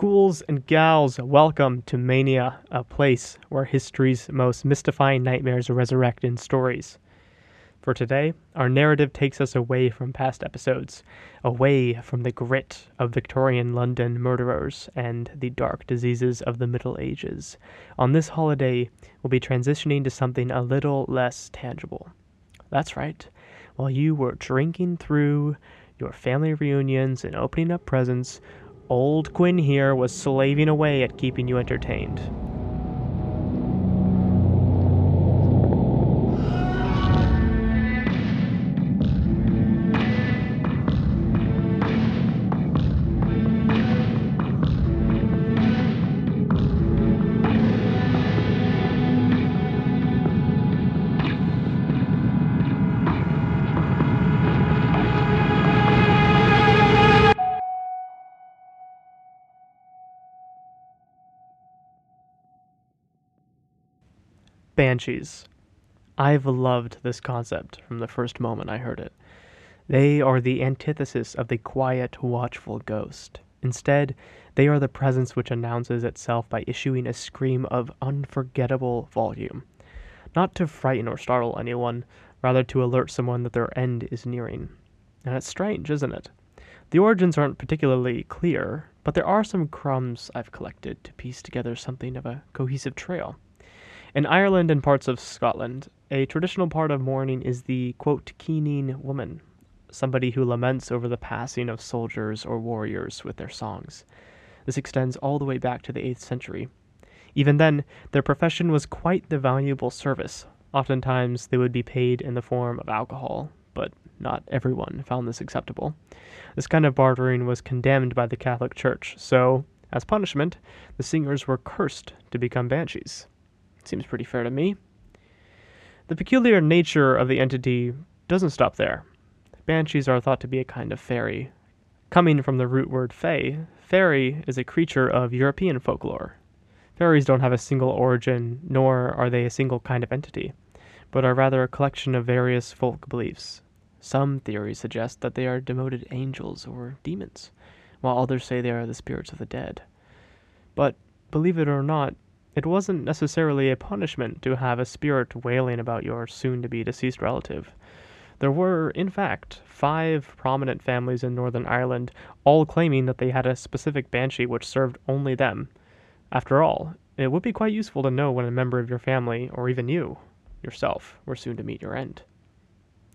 Ghouls and gals, welcome to Mania, a place where history's most mystifying nightmares resurrect in stories. For today, our narrative takes us away from past episodes, away from the grit of Victorian London murderers and the dark diseases of the Middle Ages. On this holiday, we'll be transitioning to something a little less tangible. That's right, while you were drinking through your family reunions and opening up presents, old Quinn here was slaving away at keeping you entertained. Banshees. I've loved this concept from the first moment I heard it. They are the antithesis of the quiet, watchful ghost. Instead, they are the presence which announces itself by issuing a scream of unforgettable volume. Not to frighten or startle anyone, rather to alert someone that their end is nearing. And it's strange, isn't it? The origins aren't particularly clear, but there are some crumbs I've collected to piece together something of a cohesive trail. In Ireland and parts of Scotland, a traditional part of mourning is the, quote, keening woman, somebody who laments over the passing of soldiers or warriors with their songs. This extends all the way back to the 8th century. Even then, their profession was quite the valuable service. Oftentimes, they would be paid in the form of alcohol, but not everyone found this acceptable. This kind of bartering was condemned by the Catholic Church, so, as punishment, the singers were cursed to become banshees. Seems pretty fair to me. The peculiar nature of the entity doesn't stop there. Banshees are thought to be a kind of fairy. Coming from the root word fae, fairy is a creature of European folklore. Fairies don't have a single origin, nor are they a single kind of entity, but are rather a collection of various folk beliefs. Some theories suggest that they are demoted angels or demons, while others say they are the spirits of the dead. But, believe it or not, it wasn't necessarily a punishment to have a spirit wailing about your soon-to-be-deceased relative. There were, in fact, 5 prominent families in Northern Ireland, all claiming that they had a specific banshee which served only them. After all, it would be quite useful to know when a member of your family, or even you, yourself, were soon to meet your end.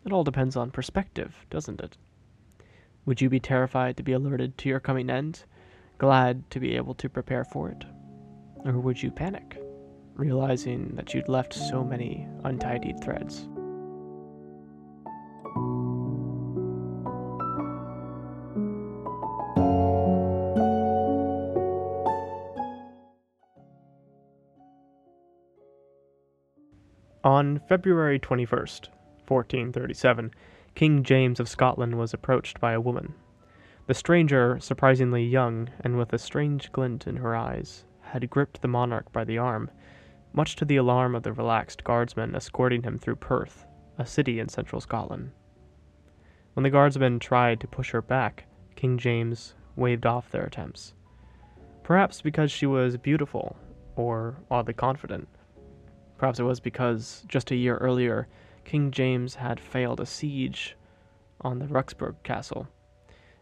It all depends on perspective, doesn't it? Would you be terrified to be alerted to your coming end, glad to be able to prepare for it? Or would you panic, realizing that you'd left so many untidied threads? On February 21st, 1437, King James of Scotland was approached by a woman. The stranger, surprisingly young and with a strange glint in her eyes, had gripped the monarch by the arm, much to the alarm of the relaxed guardsmen escorting him through Perth, a city in central Scotland. When the guardsmen tried to push her back, King James waved off their attempts, perhaps because she was beautiful or oddly confident. Perhaps it was because, just a year earlier, King James had failed a siege on the Roxburgh Castle.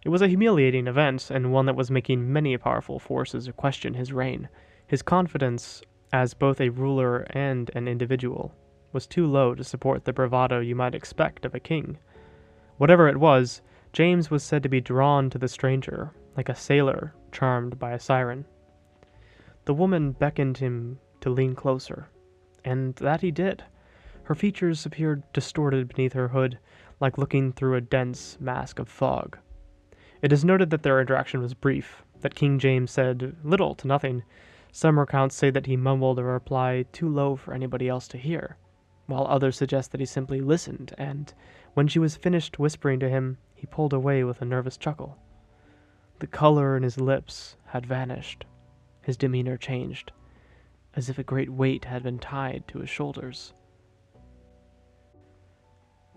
It was a humiliating event, and one that was making many powerful forces question his reign. His confidence, as both a ruler and an individual, was too low to support the bravado you might expect of a king. Whatever it was, James was said to be drawn to the stranger, like a sailor charmed by a siren. The woman beckoned him to lean closer, and that he did. Her features appeared distorted beneath her hood, like looking through a dense mask of fog. It is noted that their interaction was brief, that King James said little to nothing. Some accounts say that he mumbled a reply too low for anybody else to hear, while others suggest that he simply listened, and, when she was finished whispering to him, he pulled away with a nervous chuckle. The color in his lips had vanished. His demeanor changed, as if a great weight had been tied to his shoulders.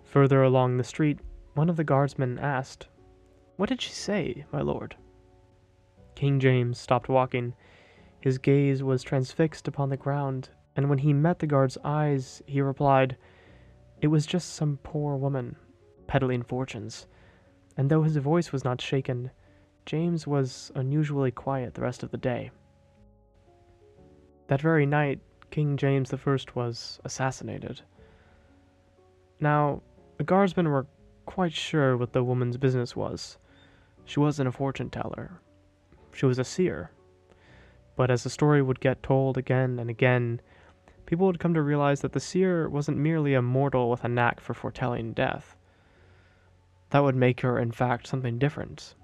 Further along the street, one of the guardsmen asked, "What did she say, my lord?" King James stopped walking. His gaze was transfixed upon the ground, and when he met the guard's eyes, he replied, "It was just some poor woman, peddling fortunes." And though his voice was not shaken, James was unusually quiet the rest of the day. That very night, King James I was assassinated. Now, the guardsmen were quite sure what the woman's business was. She wasn't a fortune teller. She was a seer. But as the story would get told again and again, people would come to realize that the seer wasn't merely a mortal with a knack for foretelling death. That would make her, in fact, something different.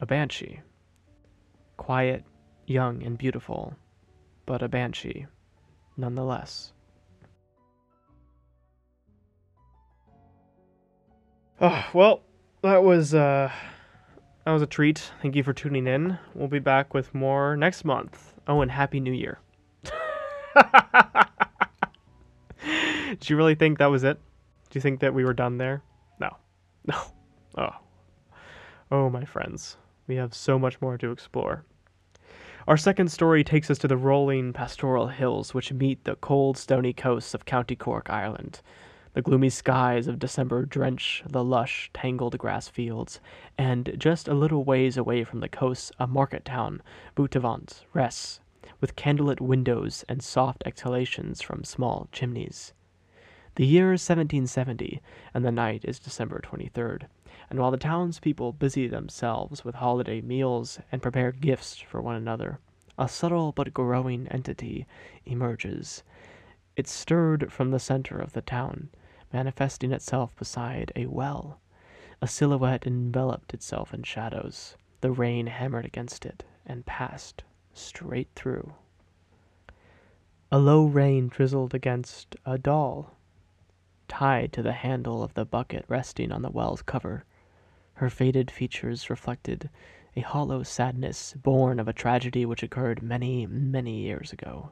A banshee. Quiet, young, and beautiful, but a banshee nonetheless. Oh, well, that was a treat. Thank you for tuning in. We'll be back with more next month. Oh, and Happy New Year. Did you really think that was it? Do you think that we were done there? No. No. Oh. Oh, my friends. We have so much more to explore. Our second story takes us to the rolling pastoral hills which meet the cold, stony coasts of County Cork, Ireland. The gloomy skies of December drench the lush, tangled grass fields, and just a little ways away from the coasts, a market town, Buttevant, rests, with candlelit windows and soft exhalations from small chimneys. The year is 1770, and the night is December 23rd, and while the townspeople busy themselves with holiday meals and prepare gifts for one another, a subtle but growing entity emerges. It stirred from the center of the town, manifesting itself beside a well. A silhouette enveloped itself in shadows. The rain hammered against it and passed straight through. A low rain drizzled against a doll, tied to the handle of the bucket resting on the well's cover. Her faded features reflected a hollow sadness born of a tragedy which occurred many, many years ago.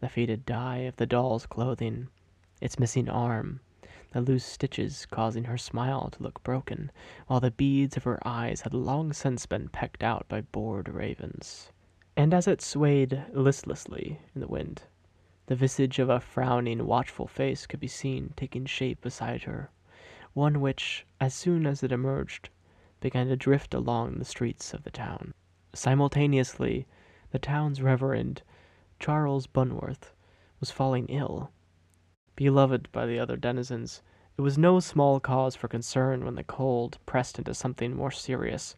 The faded dye of the doll's clothing, its missing arm, the loose stitches causing her smile to look broken, while the beads of her eyes had long since been pecked out by bored ravens. And as it swayed listlessly in the wind, the visage of a frowning, watchful face could be seen taking shape beside her, one which, as soon as it emerged, began to drift along the streets of the town. Simultaneously, the town's reverend, Charles Bunworth, was falling ill. Beloved by the other denizens, it was no small cause for concern when the cold pressed into something more serious,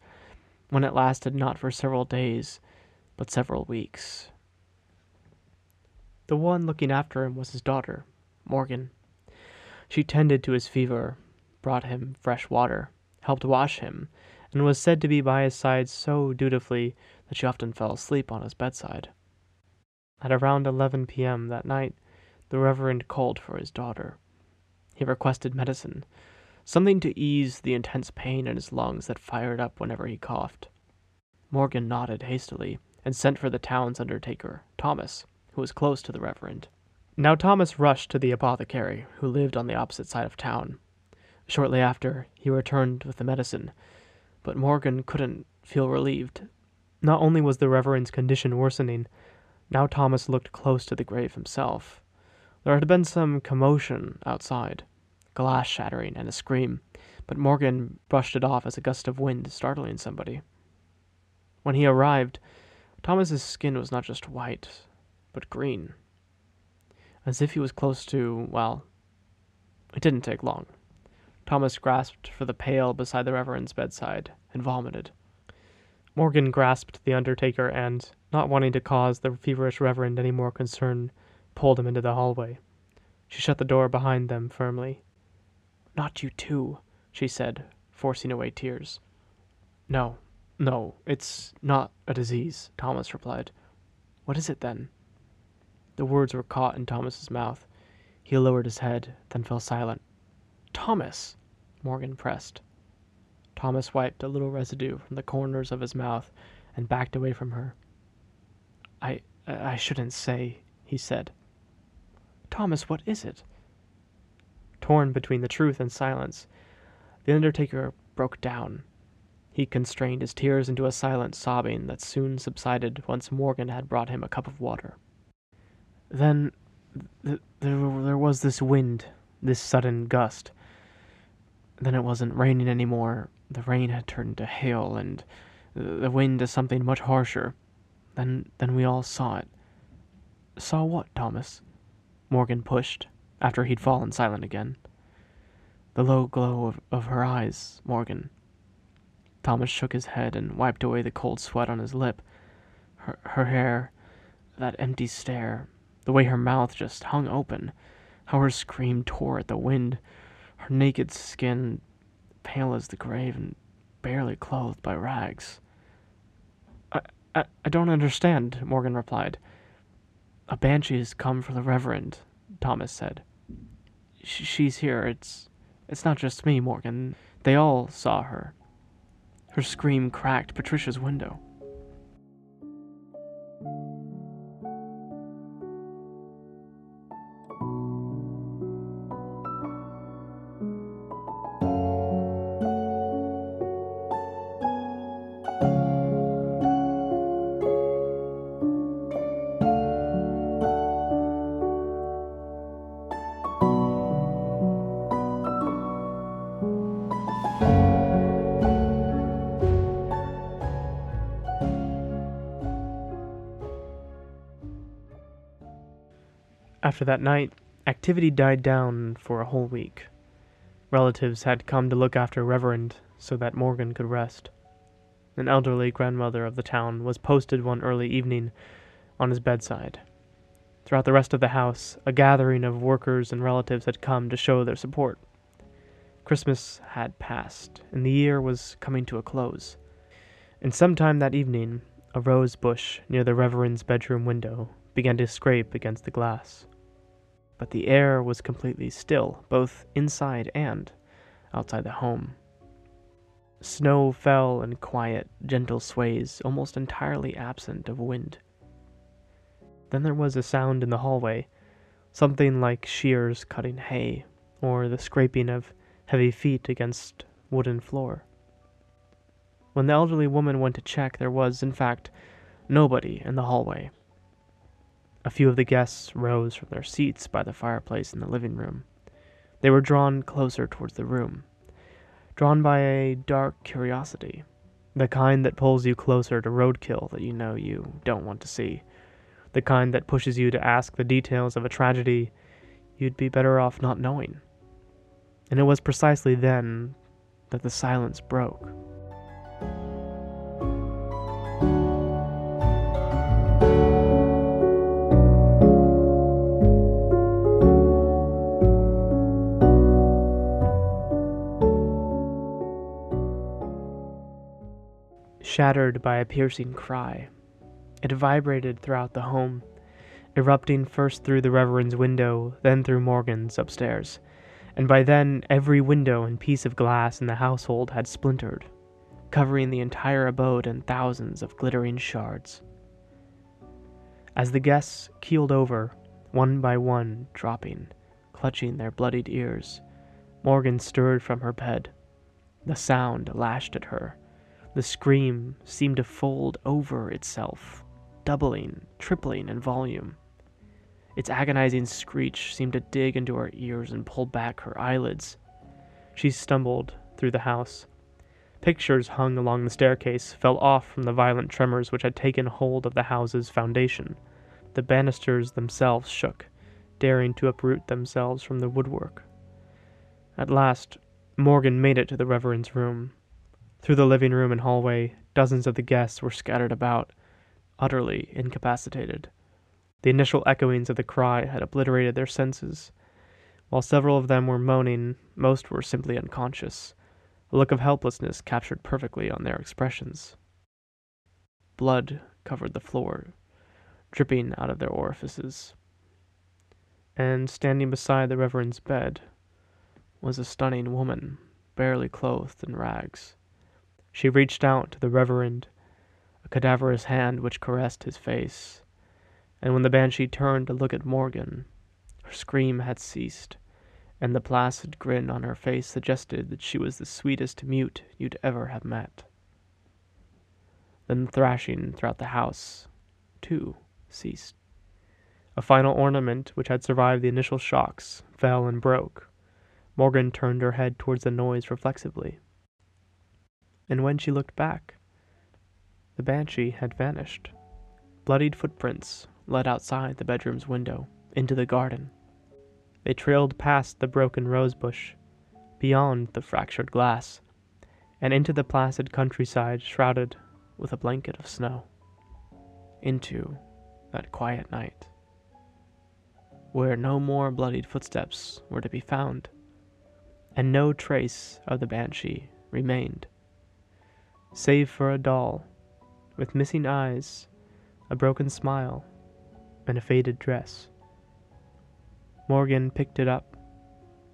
when it lasted not for several days, but several weeks. The one looking after him was his daughter, Morgan. She tended to his fever, brought him fresh water, helped wash him, and was said to be by his side so dutifully that she often fell asleep on his bedside. At around 11 p.m. that night, the Reverend called for his daughter. He requested medicine, something to ease the intense pain in his lungs that fired up whenever he coughed. Morgan nodded hastily and sent for the town's undertaker, Thomas, who was close to the Reverend. Now Thomas rushed to the apothecary, who lived on the opposite side of town. Shortly after, he returned with the medicine, but Morgan couldn't feel relieved. Not only was the Reverend's condition worsening, now Thomas looked close to the grave himself. There had been some commotion outside, glass shattering and a scream, but Morgan brushed it off as a gust of wind startling somebody. When he arrived, Thomas's skin was not just white, but green, as if he was close to, well, it didn't take long. Thomas grasped for the pail beside the Reverend's bedside and vomited. Morgan grasped the undertaker and, not wanting to cause the feverish Reverend any more concern, pulled him into the hallway. She shut the door behind them firmly. "Not you too," she said, forcing away tears. No, it's not a disease," Thomas replied. "What is it, then?" The words were caught in Thomas's mouth. He lowered his head, then fell silent. "Thomas!" Morgan pressed. Thomas wiped a little residue from the corners of his mouth and backed away from her. I shouldn't say," he said. "Thomas, what is it?" Torn between the truth and silence, the undertaker broke down. He constrained his tears into a silent sobbing that soon subsided once Morgan had brought him a cup of water. Then there was this wind, this sudden gust. Then it wasn't raining anymore. The rain had turned to hail, and the wind to something much harsher. Then we all saw it. Saw what, Thomas? Morgan pushed, after he'd fallen silent again. The low glow of her eyes, Morgan. Thomas shook his head and wiped away the cold sweat on his lip. Her hair, that empty stare, the way her mouth just hung open, how her scream tore at the wind, her naked skin, pale as the grave and barely clothed by rags. I don't understand, Morgan replied. A banshee has come for the Reverend, Thomas said. She's here. It's not just me, Morgan. They all saw her. Her scream cracked Patricia's window. After that night, activity died down for a whole week. Relatives had come to look after Reverend so that Morgan could rest. An elderly grandmother of the town was posted one early evening on his bedside. Throughout the rest of the house, a gathering of workers and relatives had come to show their support. Christmas had passed, and the year was coming to a close. And sometime that evening, a rose bush near the Reverend's bedroom window began to scrape against the glass. But the air was completely still, both inside and outside the home. Snow fell in quiet, gentle sways, almost entirely absent of wind. Then there was a sound in the hallway, something like shears cutting hay, or the scraping of heavy feet against wooden floor. When the elderly woman went to check, there was, in fact, nobody in the hallway. A few of the guests rose from their seats by the fireplace in the living room. They were drawn closer towards the room, drawn by a dark curiosity, the kind that pulls you closer to roadkill that you know you don't want to see, the kind that pushes you to ask the details of a tragedy you'd be better off not knowing. And it was precisely then that the silence broke. Shattered by a piercing cry, it vibrated throughout the home, erupting first through the Reverend's window, then through Morgan's upstairs, and by then every window and piece of glass in the household had splintered, covering the entire abode in thousands of glittering shards. As the guests keeled over, one by one, dropping, clutching their bloodied ears, Morgan stirred from her bed. The sound lashed at her. The scream seemed to fold over itself, doubling, tripling in volume. Its agonizing screech seemed to dig into her ears and pull back her eyelids. She stumbled through the house. Pictures hung along the staircase fell off from the violent tremors which had taken hold of the house's foundation. The banisters themselves shook, daring to uproot themselves from the woodwork. At last, Morgan made it to the Reverend's room. Through the living room and hallway, dozens of the guests were scattered about, utterly incapacitated. The initial echoings of the cry had obliterated their senses. While several of them were moaning, most were simply unconscious, a look of helplessness captured perfectly on their expressions. Blood covered the floor, dripping out of their orifices. And standing beside the Reverend's bed was a stunning woman, barely clothed in rags. She reached out to the Reverend, a cadaverous hand which caressed his face, and when the banshee turned to look at Morgan, her scream had ceased, and the placid grin on her face suggested that she was the sweetest mute you'd ever have met. Then the thrashing throughout the house, too, ceased. A final ornament, which had survived the initial shocks, fell and broke. Morgan turned her head towards the noise reflexively. And when she looked back, the banshee had vanished. Bloodied footprints led outside the bedroom's window, into the garden. They trailed past the broken rosebush, beyond the fractured glass, and into the placid countryside shrouded with a blanket of snow. Into that quiet night, where no more bloodied footsteps were to be found, and no trace of the banshee remained, save for a doll with missing eyes, a broken smile, and a faded dress. Morgan picked it up,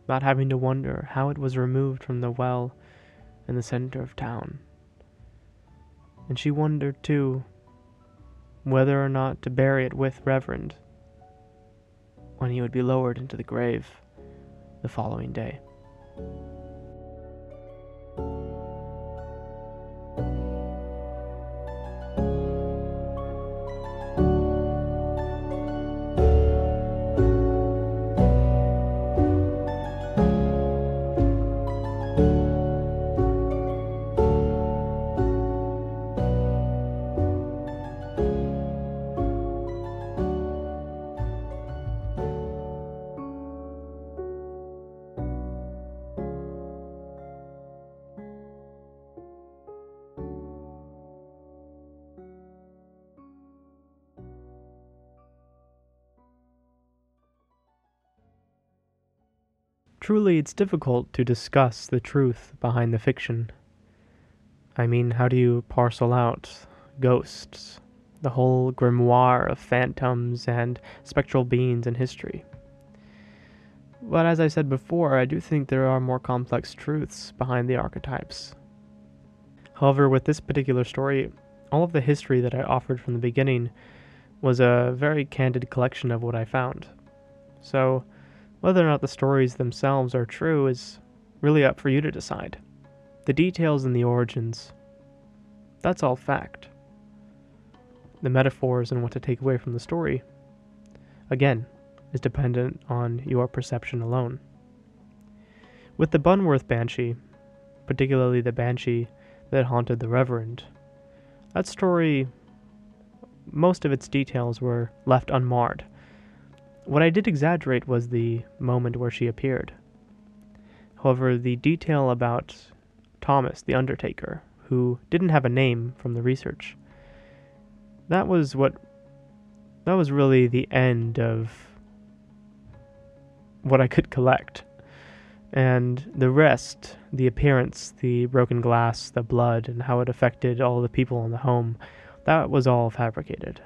not having to wonder how it was removed from the well in the center of town. And she wondered, too, whether or not to bury it with Reverend when he would be lowered into the grave the following day. Truly, it's difficult to discuss the truth behind the fiction. I mean, how do you parcel out ghosts, the whole grimoire of phantoms and spectral beings in history? But as I said before, I do think there are more complex truths behind the archetypes. However, with this particular story, all of the history that I offered from the beginning was a very candid collection of what I found. So, whether or not the stories themselves are true is really up for you to decide. The details and the origins, that's all fact. The metaphors and what to take away from the story, again, is dependent on your perception alone. With the Bunworth banshee, particularly the banshee that haunted the Reverend, that story, most of its details were left unmarred. What I did exaggerate was the moment where she appeared. However, the detail about Thomas, the undertaker, who didn't have a name from the research, that was really the end of what I could collect. And the rest, the appearance, the broken glass, the blood, and how it affected all the people in the home, that was all fabricated.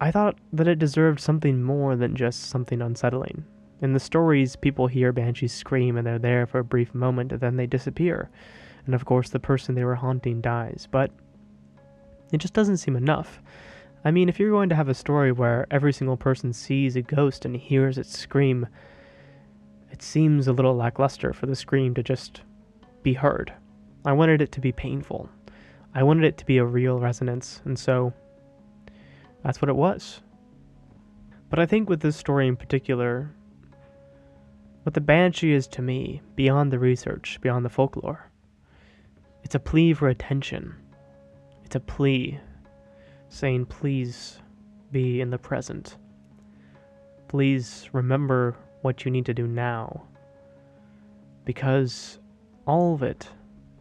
I thought that it deserved something more than just something unsettling. In the stories, people hear banshees scream and they're there for a brief moment and then they disappear. And of course, the person they were haunting dies, but it just doesn't seem enough. I mean, if you're going to have a story where every single person sees a ghost and hears it scream, it seems a little lackluster for the scream to just be heard. I wanted it to be painful. I wanted it to be a real resonance, and so that's what it was. But I think with this story in particular, what the banshee is to me, beyond the research, beyond the folklore, it's a plea for attention. It's a plea saying, please be in the present. Please remember what you need to do now, because all of it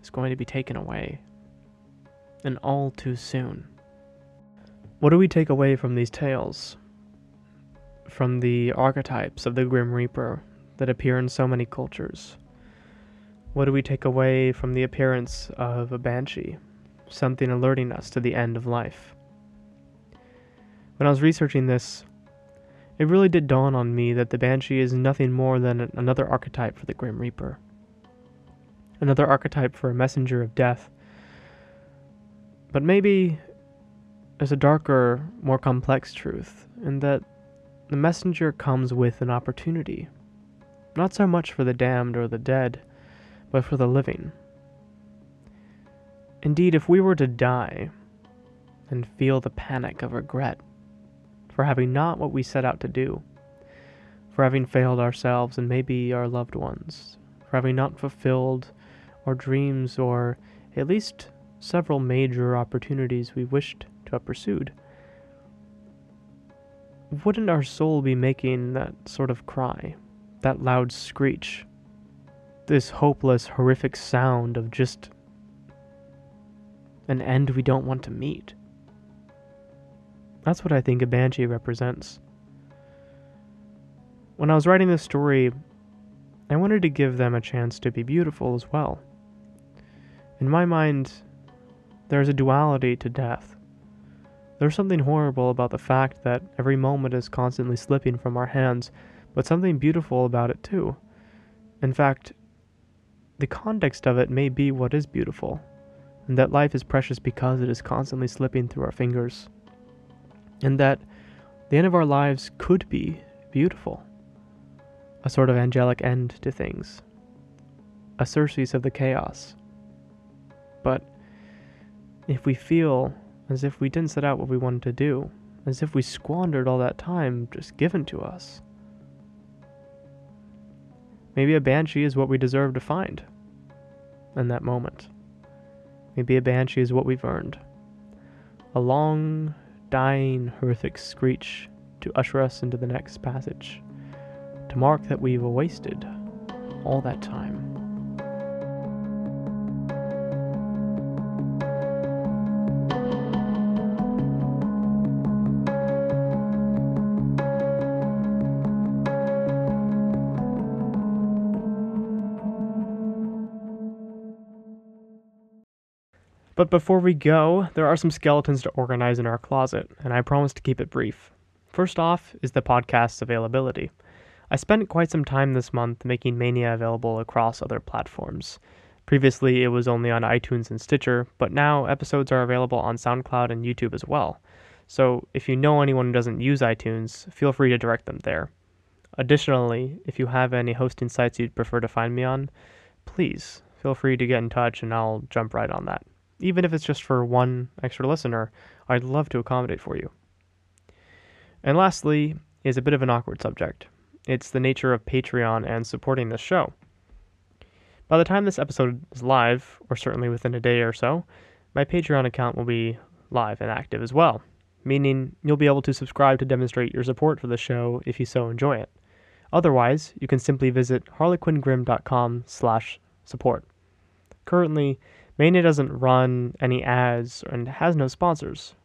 is going to be taken away, and all too soon. What do we take away from these tales? From the archetypes of the Grim Reaper that appear in so many cultures? What do we take away from the appearance of a banshee, something alerting us to the end of life? When I was researching this, it really did dawn on me that the banshee is nothing more than another archetype for the Grim Reaper. Another archetype for a messenger of death. But maybe there's a darker, more complex truth, in that the messenger comes with an opportunity, not so much for the damned or the dead, but for the living. Indeed, if we were to die and feel the panic of regret for having not what we set out to do, for having failed ourselves and maybe our loved ones, for having not fulfilled our dreams or at least several major opportunities we wished to have pursued, wouldn't our soul be making that sort of cry, that loud screech, this hopeless, horrific sound of just an end we don't want to meet? That's what I think a banshee represents. When I was writing this story, I wanted to give them a chance to be beautiful as well. In my mind, there's a duality to death. There's something horrible about the fact that every moment is constantly slipping from our hands, but something beautiful about it too. In fact, the context of it may be what is beautiful, and that life is precious because it is constantly slipping through our fingers, and that the end of our lives could be beautiful, a sort of angelic end to things, a surcease of the chaos. But if we feel as if we didn't set out what we wanted to do, as if we squandered all that time just given to us, maybe a banshee is what we deserve to find in that moment. Maybe a banshee is what we've earned. A long, dying, horrific screech to usher us into the next passage, to mark that we've wasted all that time. But before we go, there are some skeletons to organize in our closet, and I promise to keep it brief. First off is the podcast's availability. I spent quite some time this month making Mania available across other platforms. Previously, it was only on iTunes and Stitcher, but now episodes are available on SoundCloud and YouTube as well. So if you know anyone who doesn't use iTunes, feel free to direct them there. Additionally, if you have any hosting sites you'd prefer to find me on, please feel free to get in touch and I'll jump right on that. Even if it's just for one extra listener, I'd love to accommodate for you. And lastly is a bit of an awkward subject. It's the nature of Patreon and supporting this show. By the time this episode is live, or certainly within a day or so, my Patreon account will be live and active as well, meaning you'll be able to subscribe to demonstrate your support for the show if you so enjoy it. Otherwise, you can simply visit harlequingrim.com/support. Currently, Mania doesn't run any ads and has no sponsors.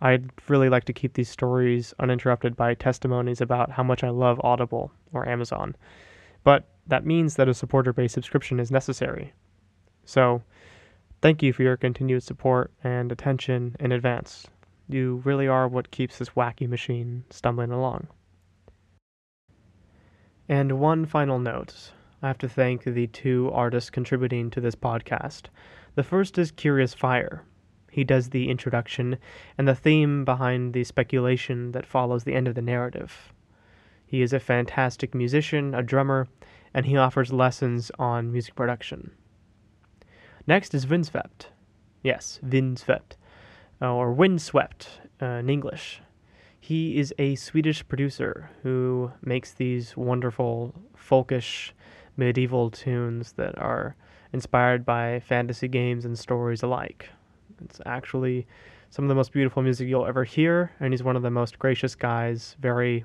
I'd really like to keep these stories uninterrupted by testimonies about how much I love Audible or Amazon, but that means that a supporter-based subscription is necessary. So, thank you for your continued support and attention in advance. You really are what keeps this wacky machine stumbling along. And one final note. I have to thank the two artists contributing to this podcast. The first is Curious Fire. He does the introduction and the theme behind the speculation that follows the end of the narrative. He is a fantastic musician, a drummer, and he offers lessons on music production. Next is Vindsvept. Yes, Vindsvept, or Windswept in English. He is a Swedish producer who makes these wonderful folkish medieval tunes that are inspired by fantasy games and stories alike. It's actually some of the most beautiful music you'll ever hear, and he's one of the most gracious guys, very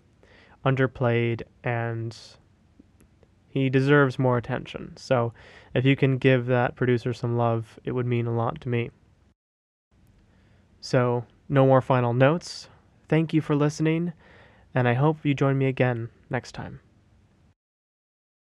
underplayed, and he deserves more attention. So if you can give that producer some love, it would mean a lot to me. So no more final notes. Thank you for listening, and I hope you join me again next time.